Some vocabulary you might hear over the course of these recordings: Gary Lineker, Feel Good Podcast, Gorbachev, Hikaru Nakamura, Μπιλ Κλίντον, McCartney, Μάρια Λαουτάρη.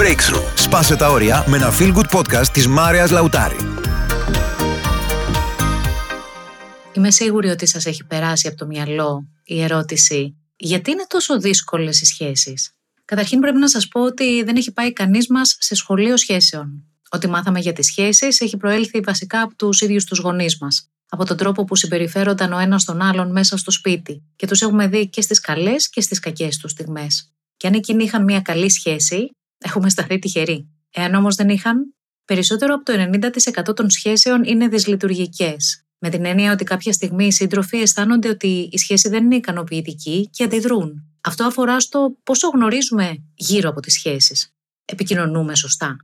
Breakthrough. Σπάσε τα όρια με ένα Feel Good Podcast της Μάριας Λαουτάρη. Είμαι σίγουρη ότι σας έχει περάσει από το μυαλό η ερώτηση «Γιατί είναι τόσο δύσκολες οι σχέσεις?». Καταρχήν πρέπει να σας πω ότι δεν έχει πάει κανείς μας σε σχολείο σχέσεων. Ό,τι μάθαμε για τις σχέσεις έχει προέλθει βασικά από τους ίδιους τους γονείς μας. Από τον τρόπο που συμπεριφέρονταν ο ένας τον άλλον μέσα στο σπίτι και τους έχουμε δει και στις καλές και στις κακές τους στιγμές. Και αν εκείνοι είχαν μια καλή σχέση, έχουμε σταθεί τυχεροί. Εάν όμως δεν είχαν, περισσότερο από το 90% των σχέσεων είναι δυσλειτουργικές. Με την έννοια ότι κάποια στιγμή οι σύντροφοι αισθάνονται ότι η σχέση δεν είναι ικανοποιητική και αντιδρούν. Αυτό αφορά στο πόσο γνωρίζουμε γύρω από τις σχέσεις. Επικοινωνούμε σωστά.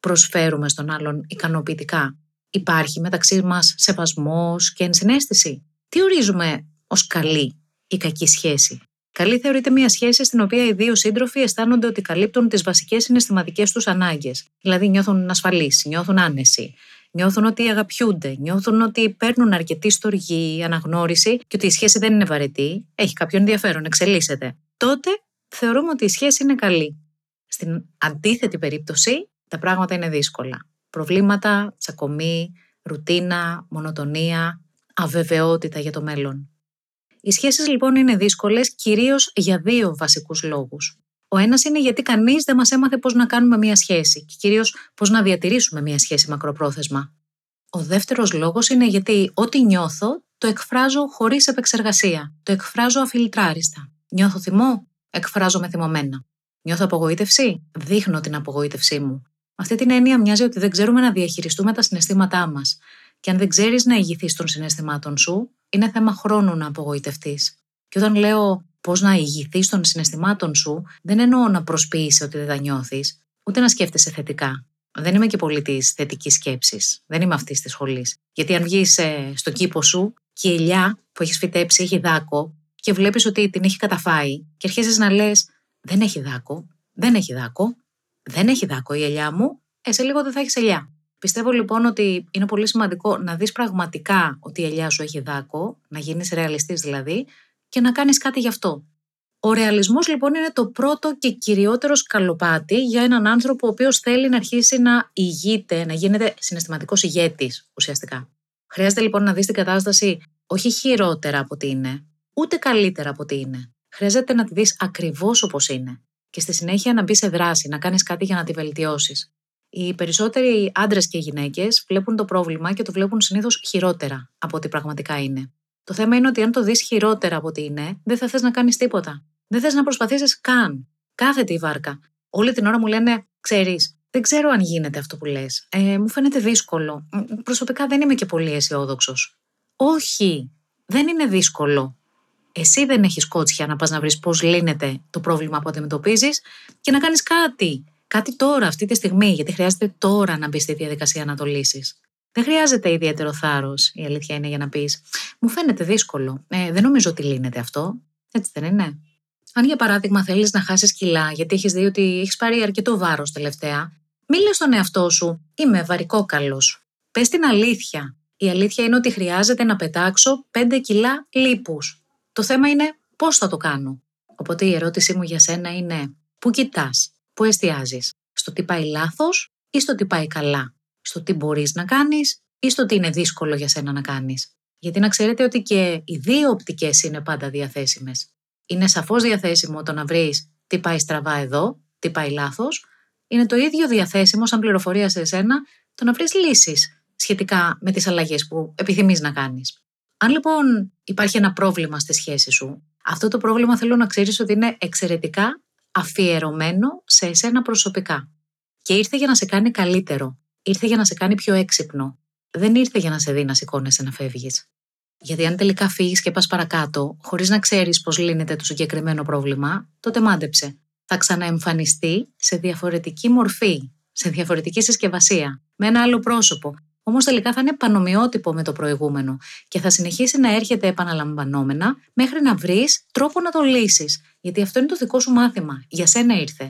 Προσφέρουμε στον άλλον ικανοποιητικά. Υπάρχει μεταξύ μας σεβασμός και ενσυναίσθηση. Τι ορίζουμε ως καλή ή κακή σχέση? Καλή θεωρείται μια σχέση στην οποία οι δύο σύντροφοι αισθάνονται ότι καλύπτουν τις βασικές συναισθηματικές τους ανάγκες. Δηλαδή νιώθουν ασφαλείς, νιώθουν άνεση, νιώθουν ότι αγαπιούνται, νιώθουν ότι παίρνουν αρκετή στοργή, αναγνώριση και ότι η σχέση δεν είναι βαρετή, έχει κάποιο ενδιαφέρον, εξελίσσεται. Τότε θεωρούμε ότι η σχέση είναι καλή. Στην αντίθετη περίπτωση, τα πράγματα είναι δύσκολα. Προβλήματα, τσακωμή, ρουτίνα, μονοτονία, αβεβαιότητα για το μέλλον. Οι σχέσεις λοιπόν είναι δύσκολες κυρίως για δύο βασικούς λόγους. Ο ένας είναι γιατί κανείς δεν μας έμαθε πώς να κάνουμε μια σχέση και κυρίως πώς να διατηρήσουμε μια σχέση μακροπρόθεσμα. Ο δεύτερος λόγος είναι γιατί ό,τι νιώθω το εκφράζω χωρίς επεξεργασία, το εκφράζω αφιλτράριστα. Νιώθω θυμό, εκφράζομαι θυμωμένα. Νιώθω απογοήτευση, δείχνω την απογοήτευσή μου. Αυτή την έννοια μοιάζει ότι δεν ξέρουμε να διαχειριστούμε τα συναισθήματά μας. Και αν δεν ξέρεις να ηγηθείς των συναισθημάτων σου, είναι θέμα χρόνου να απογοητευτείς. Και όταν λέω πώς να ηγηθείς των συναισθημάτων σου, δεν εννοώ να προσποιείσαι ότι δεν τα νιώθεις, ούτε να σκέφτεσαι θετικά. Δεν είμαι και πολύ της θετικής σκέψης. Δεν είμαι αυτής της σχολής. Γιατί αν βγεις στον κήπο σου και η ελιά που έχεις φυτέψει έχει δάκο και βλέπεις ότι την έχει καταφάει και αρχίζεις να λες «Δεν έχει δάκο, δεν έχει δάκο. Δεν έχει δάκο η ελιά μου, σε λίγο δεν θα έχεις ελιά». Πιστεύω λοιπόν ότι είναι πολύ σημαντικό να δεις πραγματικά ότι η ελιά σου έχει δάκο, να γίνεις ρεαλιστής δηλαδή, και να κάνεις κάτι γι' αυτό. Ο ρεαλισμός λοιπόν είναι το πρώτο και κυριότερο σκαλοπάτι για έναν άνθρωπο ο οποίος θέλει να αρχίσει να ηγείται, να γίνεται συναισθηματικός ηγέτης ουσιαστικά. Χρειάζεται λοιπόν να δεις την κατάσταση όχι χειρότερα από ό,τι είναι, ούτε καλύτερα από ό,τι είναι. Χρειάζεται να τη δεις ακριβώς όπως είναι. Και στη συνέχεια να μπει σε δράση, να κάνεις κάτι για να τη βελτιώσεις. Οι περισσότεροι άντρες και γυναίκες βλέπουν το πρόβλημα και το βλέπουν συνήθως χειρότερα από ό,τι πραγματικά είναι. Το θέμα είναι ότι αν το δεις χειρότερα από ό,τι είναι, δεν θα θες να κάνεις τίποτα. Δεν θες να προσπαθήσεις καν. Κάθεται η βάρκα. Όλη την ώρα μου λένε, ξέρεις, δεν ξέρω αν γίνεται αυτό που λες. Μου φαίνεται δύσκολο. Προσωπικά δεν είμαι και πολύ αισιόδοξος. Όχι, δεν είναι δύσκολο. Εσύ δεν έχεις κότσια να πας να βρεις πώς λύνεται το πρόβλημα που αντιμετωπίζεις και να κάνεις κάτι. Κάτι τώρα, αυτή τη στιγμή, γιατί χρειάζεται τώρα να μπεις στη διαδικασία να το λύσεις. Δεν χρειάζεται ιδιαίτερο θάρρος, η αλήθεια είναι, για να πεις «Μου φαίνεται δύσκολο. Δεν νομίζω ότι λύνεται αυτό». Έτσι δεν είναι? Αν για παράδειγμα θέλεις να χάσεις κιλά, γιατί έχεις δει ότι έχεις πάρει αρκετό βάρος τελευταία, μη λες στον εαυτό σου «Είμαι βαρικόκαλος». Πες την αλήθεια. Η αλήθεια είναι ότι χρειάζεται να πετάξω 5 κιλά λίπους. Το θέμα είναι πώς θα το κάνω. Οπότε η ερώτησή μου για σένα είναι πού κοιτάς, πού εστιάζεις, στο τι πάει λάθος ή στο τι πάει καλά, στο τι μπορείς να κάνεις ή στο τι είναι δύσκολο για σένα να κάνεις. Γιατί να ξέρετε ότι και οι δύο οπτικές είναι πάντα διαθέσιμες. Είναι σαφώς διαθέσιμο το να βρεις τι πάει στραβά εδώ, τι πάει λάθος. Είναι το ίδιο διαθέσιμο σαν πληροφορία σε εσένα το να βρεις λύσεις σχετικά με τις αλλαγές που επιθυμείς να κάνεις. Αν λοιπόν υπάρχει ένα πρόβλημα στη σχέση σου, αυτό το πρόβλημα θέλω να ξέρεις ότι είναι εξαιρετικά αφιερωμένο σε εσένα προσωπικά. Και ήρθε για να σε κάνει καλύτερο, ήρθε για να σε κάνει πιο έξυπνο. Δεν ήρθε για να σε δει να σηκώνεσαι να φεύγεις. Γιατί αν τελικά φύγεις και πας παρακάτω, χωρίς να ξέρεις πώς λύνεται το συγκεκριμένο πρόβλημα, τότε μάντεψε. Θα ξαναεμφανιστεί σε διαφορετική μορφή, σε διαφορετική συσκευασία, με ένα άλλο πρόσωπο. Όμως τελικά θα είναι πανομοιότυπο με το προηγούμενο και θα συνεχίσει να έρχεται επαναλαμβανόμενα μέχρι να βρεις τρόπο να το λύσεις. Γιατί αυτό είναι το δικό σου μάθημα. Για σένα ήρθε.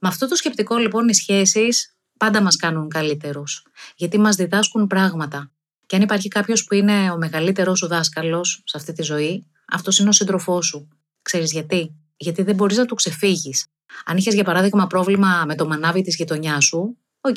Με αυτό το σκεπτικό λοιπόν οι σχέσεις πάντα μας κάνουν καλύτερους. Γιατί μας διδάσκουν πράγματα. Και αν υπάρχει κάποιος που είναι ο μεγαλύτερός σου δάσκαλος σε αυτή τη ζωή, αυτός είναι ο σύντροφός σου. Ξέρεις γιατί? Γιατί δεν μπορείς να του ξεφύγεις. Αν είχες για παράδειγμα πρόβλημα με το μανάβι της γειτονιάς σου, οκ,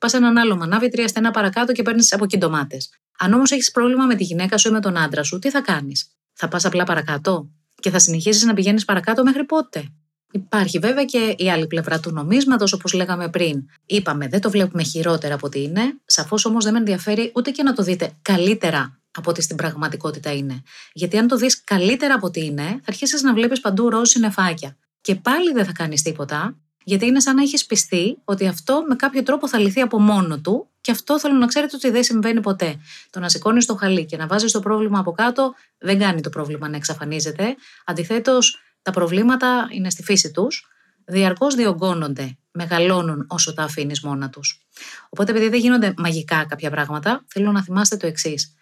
πας σε έναν άλλο μανάβι, 3 στενά παρακάτω και παίρνεις από εκεί ντομάτες. Αν όμως έχεις πρόβλημα με τη γυναίκα σου ή με τον άντρα σου, τι θα κάνεις? Θα πας απλά παρακάτω και θα συνεχίσεις να πηγαίνεις παρακάτω μέχρι πότε? Υπάρχει βέβαια και η άλλη πλευρά του νομίσματος, όπως λέγαμε πριν. Είπαμε, δεν το βλέπουμε χειρότερα από ότι είναι. Σαφώς όμως δεν με ενδιαφέρει ούτε και να το δείτε καλύτερα από ότι στην πραγματικότητα είναι. Γιατί αν το δεις καλύτερα από ότι είναι, θα αρχίσεις να βλέπεις παντού ροζ συννεφάκια. Και πάλι δεν θα κάνεις τίποτα, γιατί είναι σαν να έχεις πιστεί ότι αυτό με κάποιο τρόπο θα λυθεί από μόνο του, και αυτό θέλω να ξέρετε ότι δεν συμβαίνει ποτέ. Το να σηκώνεις το χαλί και να βάζεις το πρόβλημα από κάτω δεν κάνει το πρόβλημα να εξαφανίζεται. Αντιθέτως, τα προβλήματα είναι στη φύση τους, διαρκώς διωγγώνονται, μεγαλώνουν όσο τα αφήνεις μόνα τους. Οπότε, επειδή δεν γίνονται μαγικά κάποια πράγματα, θέλω να θυμάστε το εξής.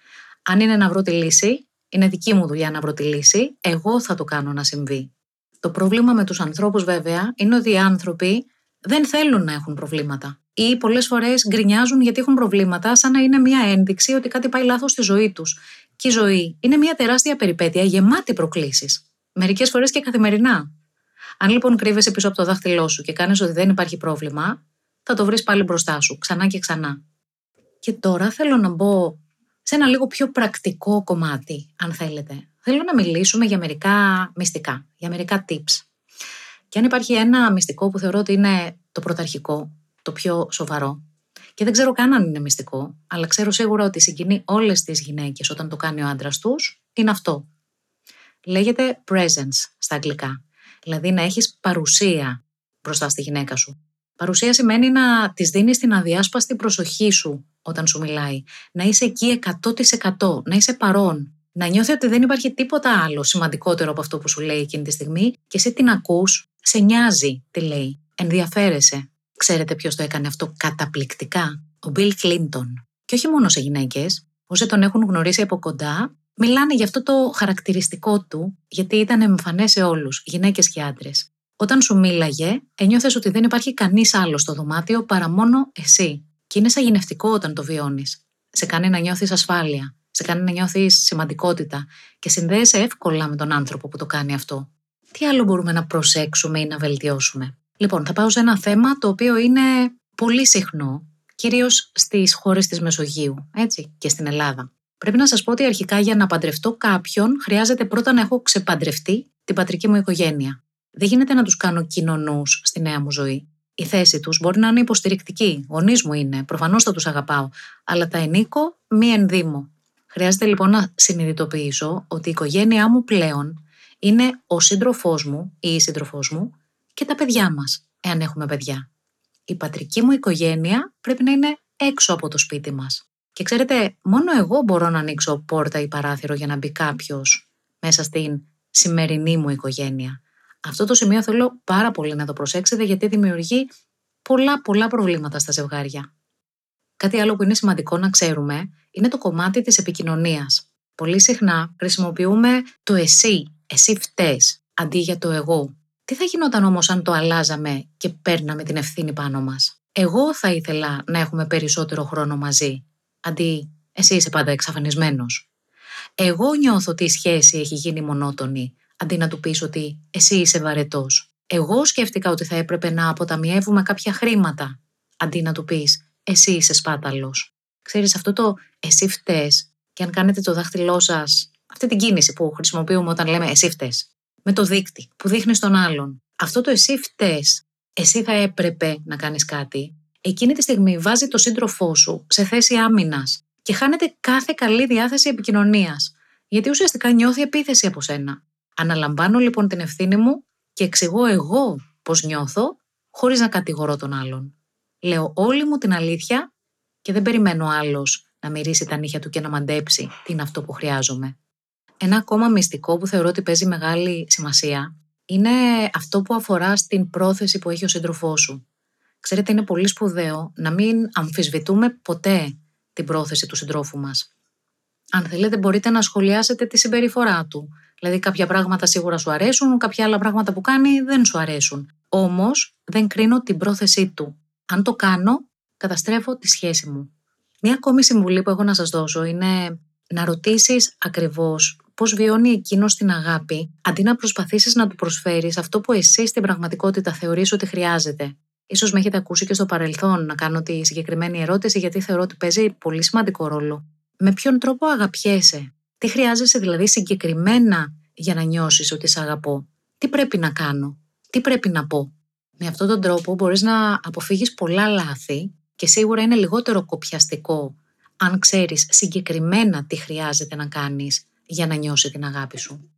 Αν είναι να βρω τη λύση, είναι δική μου δουλειά να βρω τη λύση, εγώ θα το κάνω να συμβεί. Το πρόβλημα με τους ανθρώπους, βέβαια, είναι ότι οι άνθρωποι δεν θέλουν να έχουν προβλήματα. Ή πολλές φορές γκρινιάζουν γιατί έχουν προβλήματα, σαν να είναι μια ένδειξη ότι κάτι πάει λάθος στη ζωή τους. Και η ζωή είναι μια τεράστια περιπέτεια γεμάτη προκλήσεις. Μερικές φορές και καθημερινά. Αν λοιπόν κρύβεσαι πίσω από το δάχτυλό σου και κάνεις ότι δεν υπάρχει πρόβλημα, θα το βρεις πάλι μπροστά σου, ξανά και ξανά. Και τώρα θέλω να μπω σε ένα λίγο πιο πρακτικό κομμάτι, αν θέλετε. Θέλω να μιλήσουμε για μερικά μυστικά, για μερικά tips. Και αν υπάρχει ένα μυστικό που θεωρώ ότι είναι το πρωταρχικό, το πιο σοβαρό, και δεν ξέρω καν αν είναι μυστικό, αλλά ξέρω σίγουρα ότι συγκινεί όλες τις γυναίκες όταν το κάνει ο άντρας τους, είναι αυτό. Λέγεται presence στα αγγλικά, δηλαδή να έχεις παρουσία μπροστά στη γυναίκα σου. Παρουσία σημαίνει να της δίνεις την αδιάσπαστη προσοχή σου όταν σου μιλάει, να είσαι εκεί 100%, να είσαι παρόν, να νιώθει ότι δεν υπάρχει τίποτα άλλο σημαντικότερο από αυτό που σου λέει εκείνη τη στιγμή και εσύ την ακούς, σε νοιάζει, τι λέει, ενδιαφέρεσαι. Ξέρετε ποιος το έκανε αυτό καταπληκτικά? Ο Μπιλ Κλίντον. Και όχι μόνο σε γυναίκες, όσοι τον έχουν γνωρίσει από κοντά, μιλάνε για αυτό το χαρακτηριστικό του, γιατί ήταν εμφανές σε όλους, γυναίκες και άντρες. Όταν σου μίλαγε, ένιωθες ότι δεν υπάρχει κανείς άλλος στο δωμάτιο παρά μόνο εσύ. Και είναι σαν γυναικευτικό όταν το βιώνεις. Σε κάνει να νιώθεις ασφάλεια, σε κάνει να νιώθεις σημαντικότητα και συνδέεσαι εύκολα με τον άνθρωπο που το κάνει αυτό. Τι άλλο μπορούμε να προσέξουμε ή να βελτιώσουμε? Λοιπόν, θα πάω σε ένα θέμα το οποίο είναι πολύ συχνό, κυρίως στις χώρες της Μεσογείου, έτσι, και στην Ελλάδα. Πρέπει να σας πω ότι αρχικά για να παντρευτώ κάποιον χρειάζεται πρώτα να έχω ξεπαντρευτεί την πατρική μου οικογένεια. Δεν γίνεται να τους κάνω κοινωνούς στη νέα μου ζωή. Η θέση τους μπορεί να είναι υποστηρικτική, γονείς μου είναι, προφανώς θα τους αγαπάω, αλλά τα ενίκω μη ενδύμω. Χρειάζεται λοιπόν να συνειδητοποιήσω ότι η οικογένειά μου πλέον είναι ο σύντροφός μου ή η σύντροφός μου και τα παιδιά μας, εάν έχουμε παιδιά. Η πατρική μου οικογένεια πρέπει να είναι έξω από το σπίτι μας. Και ξέρετε, μόνο εγώ μπορώ να ανοίξω πόρτα ή παράθυρο για να μπει κάποιος μέσα στην σημερινή μου οικογένεια. Αυτό το σημείο θέλω πάρα πολύ να το προσέξετε, γιατί δημιουργεί πολλά προβλήματα στα ζευγάρια. Κάτι άλλο που είναι σημαντικό να ξέρουμε είναι το κομμάτι της επικοινωνίας. Πολύ συχνά χρησιμοποιούμε το εσύ φταίς, αντί για το εγώ. Τι θα γινόταν όμως αν το αλλάζαμε και παίρναμε την ευθύνη πάνω μας? Εγώ θα ήθελα να έχουμε περισσότερο χρόνο μαζί, αντί εσύ είσαι πάντα εξαφανισμένος. Εγώ νιώθω ότι η σχέση έχει γίνει μονότονη, αντί να του πεις ότι εσύ είσαι βαρετός. Εγώ σκέφτηκα ότι θα έπρεπε να αποταμιεύουμε κάποια χρήματα, αντί να του πεις εσύ είσαι σπάταλος. Ξέρεις, αυτό το εσύ φταίς, και αν κάνετε το δάχτυλό σας, αυτή την κίνηση που χρησιμοποιούμε όταν λέμε εσύ φταίς, με το δείκτη που δείχνεις τον άλλον, αυτό το εσύ φταίς, εσύ θα έπρεπε να κάνεις κάτι, εκείνη τη στιγμή βάζει το σύντροφό σου σε θέση άμυνας και χάνεται κάθε καλή διάθεση επικοινωνίας, γιατί ουσιαστικά νιώθει επίθεση από σένα. Αναλαμβάνω λοιπόν την ευθύνη μου και εξηγώ εγώ πώς νιώθω, χωρίς να κατηγορώ τον άλλον. Λέω όλη μου την αλήθεια και δεν περιμένω άλλος να μυρίσει τα νύχια του και να μαντέψει τι είναι αυτό που χρειάζομαι. Ένα ακόμα μυστικό που θεωρώ ότι παίζει μεγάλη σημασία είναι αυτό που αφορά στην πρόθεση που έχει ο σύντροφός σου. Ξέρετε, είναι πολύ σπουδαίο να μην αμφισβητούμε ποτέ την πρόθεση του συντρόφου μας. Αν θέλετε, μπορείτε να σχολιάσετε τη συμπεριφορά του. Δηλαδή, κάποια πράγματα σίγουρα σου αρέσουν, κάποια άλλα πράγματα που κάνει δεν σου αρέσουν. Όμως, δεν κρίνω την πρόθεσή του. Αν το κάνω, καταστρέφω τη σχέση μου. Μία ακόμη συμβουλή που έχω να σας δώσω είναι να ρωτήσεις ακριβώς πώς βιώνει εκείνος την αγάπη, αντί να προσπαθήσεις να του προσφέρεις αυτό που εσύ στην πραγματικότητα θεωρείς ότι χρειάζεται. Ίσως με έχετε ακούσει και στο παρελθόν να κάνω τη συγκεκριμένη ερώτηση, γιατί θεωρώ ότι παίζει πολύ σημαντικό ρόλο. Με ποιον τρόπο αγαπιέσαι, τι χρειάζεσαι δηλαδή συγκεκριμένα για να νιώσεις ότι σε αγαπώ, τι πρέπει να κάνω, τι πρέπει να πω. Με αυτόν τον τρόπο μπορείς να αποφύγεις πολλά λάθη και σίγουρα είναι λιγότερο κοπιαστικό αν ξέρεις συγκεκριμένα τι χρειάζεται να κάνεις για να νιώσει την αγάπη σου.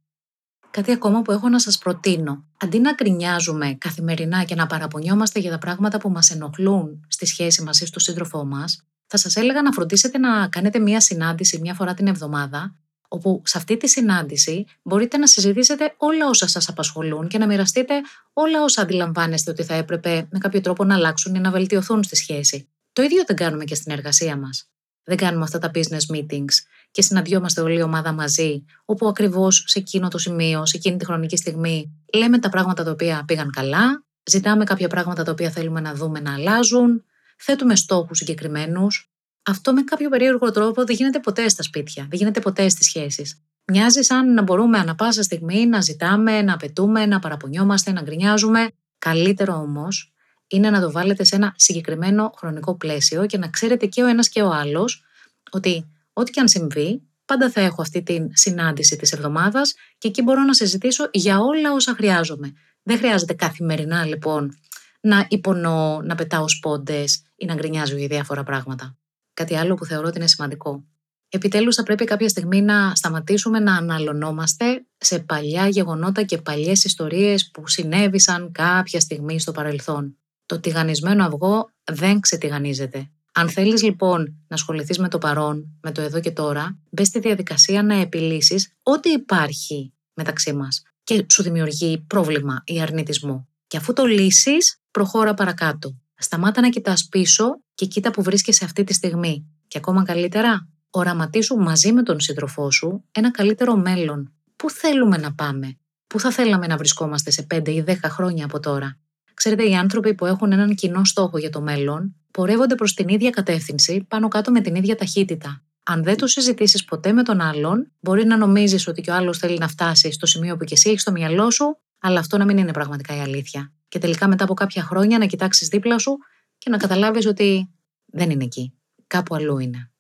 Κάτι ακόμα που έχω να σας προτείνω. Αντί να γκρινιάζουμε καθημερινά και να παραπονιόμαστε για τα πράγματα που μας ενοχλούν στη σχέση μας ή στον σύντροφό μας, θα σας έλεγα να φροντίσετε να κάνετε μία συνάντηση μία φορά την εβδομάδα, όπου σε αυτή τη συνάντηση μπορείτε να συζητήσετε όλα όσα σας απασχολούν και να μοιραστείτε όλα όσα αντιλαμβάνεστε ότι θα έπρεπε με κάποιο τρόπο να αλλάξουν ή να βελτιωθούν στη σχέση. Το ίδιο δεν κάνουμε και στην εργασία μας. Δεν κάνουμε αυτά τα business meetings και συναντιόμαστε όλη η ομάδα μαζί, όπου ακριβώς σε εκείνο το σημείο, σε εκείνη τη χρονική στιγμή, λέμε τα πράγματα τα οποία πήγαν καλά, ζητάμε κάποια πράγματα τα οποία θέλουμε να δούμε να αλλάζουν, θέτουμε στόχους συγκεκριμένους. Αυτό με κάποιο περίεργο τρόπο δεν γίνεται ποτέ στα σπίτια, δεν γίνεται ποτέ στις σχέσεις. Μοιάζει σαν να μπορούμε ανα πάσα στιγμή να ζητάμε, να απαιτούμε, να παραπονιόμαστε, να γκρινιάζουμε. Καλύτερο όμως είναι να το βάλετε σε ένα συγκεκριμένο χρονικό πλαίσιο και να ξέρετε και ο ένας και ο άλλος ότι ό,τι και αν συμβεί, πάντα θα έχω αυτή την συνάντηση της εβδομάδας και εκεί μπορώ να συζητήσω για όλα όσα χρειάζομαι. Δεν χρειάζεται καθημερινά λοιπόν να υπονοώ, να πετάω σπόντες ή να γκρινιάζω για διάφορα πράγματα. Κάτι άλλο που θεωρώ ότι είναι σημαντικό. Επιτέλους θα πρέπει κάποια στιγμή να σταματήσουμε να αναλωνόμαστε σε παλιά γεγονότα και παλιές ιστορίες που συνέβησαν κάποια στιγμή στο παρελθόν. Το τηγανισμένο αυγό δεν ξετηγανίζεται. Αν θέλεις λοιπόν να ασχοληθείς με το παρόν, με το εδώ και τώρα, μπες στη διαδικασία να επιλύσεις ό,τι υπάρχει μεταξύ μας και σου δημιουργεί πρόβλημα ή αρνητισμό. Και αφού το λύσεις, προχώρα παρακάτω. Σταμάτα να κοιτάς πίσω και κοίτα που βρίσκεσαι αυτή τη στιγμή. Και ακόμα καλύτερα, οραματίσου μαζί με τον σύντροφό σου ένα καλύτερο μέλλον. Πού θέλουμε να πάμε, πού θα θέλαμε να βρισκόμαστε σε 5 ή 10 χρόνια από τώρα. Ξέρετε, οι άνθρωποι που έχουν έναν κοινό στόχο για το μέλλον πορεύονται προς την ίδια κατεύθυνση, πάνω κάτω με την ίδια ταχύτητα. Αν δεν το συζητήσεις ποτέ με τον άλλον, μπορεί να νομίζεις ότι και ο άλλος θέλει να φτάσει στο σημείο που και εσύ έχεις στο μυαλό σου, αλλά αυτό να μην είναι πραγματικά η αλήθεια. Και τελικά μετά από κάποια χρόνια να κοιτάξεις δίπλα σου και να καταλάβεις ότι δεν είναι εκεί. Κάπου αλλού είναι.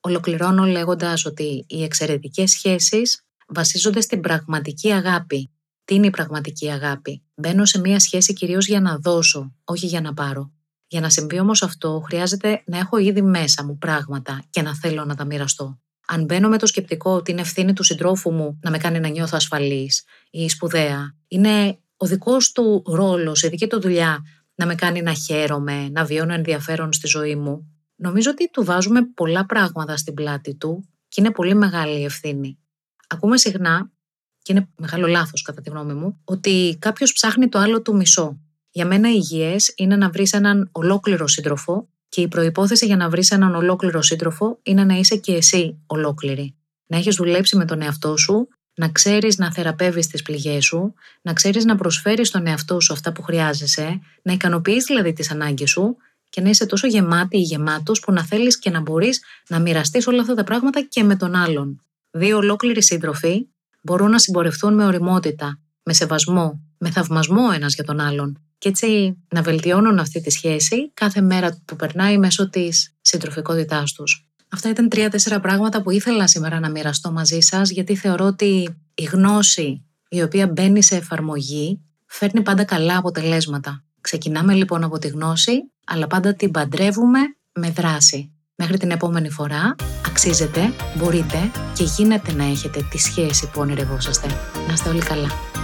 Ολοκληρώνω λέγοντας ότι οι εξαιρετικές σχέσεις βασίζονται στην πραγματική αγάπη. Τι είναι η πραγματική αγάπη? Μπαίνω σε μία σχέση κυρίως για να δώσω, όχι για να πάρω. Για να συμβεί όμως αυτό, χρειάζεται να έχω ήδη μέσα μου πράγματα και να θέλω να τα μοιραστώ. Αν μπαίνω με το σκεπτικό ότι είναι ευθύνη του συντρόφου μου να με κάνει να νιώθω ασφαλής ή σπουδαία, είναι ο δικός του ρόλος, η δική του δουλειά να με κάνει να χαίρομαι, να βιώνω ενδιαφέρον στη ζωή μου, νομίζω ότι του βάζουμε πολλά πράγματα στην πλάτη του και είναι πολύ μεγάλη η ευθύνη. Ακούμε συχνά, και είναι μεγάλο λάθος κατά τη γνώμη μου, ότι κάποιος ψάχνει το άλλο του μισό. Για μένα υγιές είναι να βρεις έναν ολόκληρο σύντροφο και η προϋπόθεση για να βρεις έναν ολόκληρο σύντροφο είναι να είσαι και εσύ ολόκληρη. Να έχεις δουλέψει με τον εαυτό σου, να ξέρεις να θεραπεύεις τις πληγές σου, να ξέρεις να προσφέρεις στον εαυτό σου αυτά που χρειάζεσαι, να ικανοποιείς δηλαδή τις ανάγκες σου και να είσαι τόσο γεμάτη ή γεμάτος που να θέλεις και να μπορείς να μοιραστείς όλα αυτά τα πράγματα και με τον άλλον. Δύο ολόκληροι σύντροφοι μπορούν να συμπορευτούν με ωριμότητα, με σεβασμό, με θαυμασμό ένας για τον άλλον και έτσι να βελτιώνουν αυτή τη σχέση κάθε μέρα που περνάει μέσω της συντροφικότητάς τους. Αυτά ήταν 3-4 πράγματα που ήθελα σήμερα να μοιραστώ μαζί σας, γιατί θεωρώ ότι η γνώση η οποία μπαίνει σε εφαρμογή φέρνει πάντα καλά αποτελέσματα. Ξεκινάμε λοιπόν από τη γνώση, αλλά πάντα την παντρεύουμε με δράση. Μέχρι την επόμενη φορά, αξίζετε, μπορείτε και γίνεται να έχετε τη σχέση που ονειρευόσαστε. Να είστε όλοι καλά.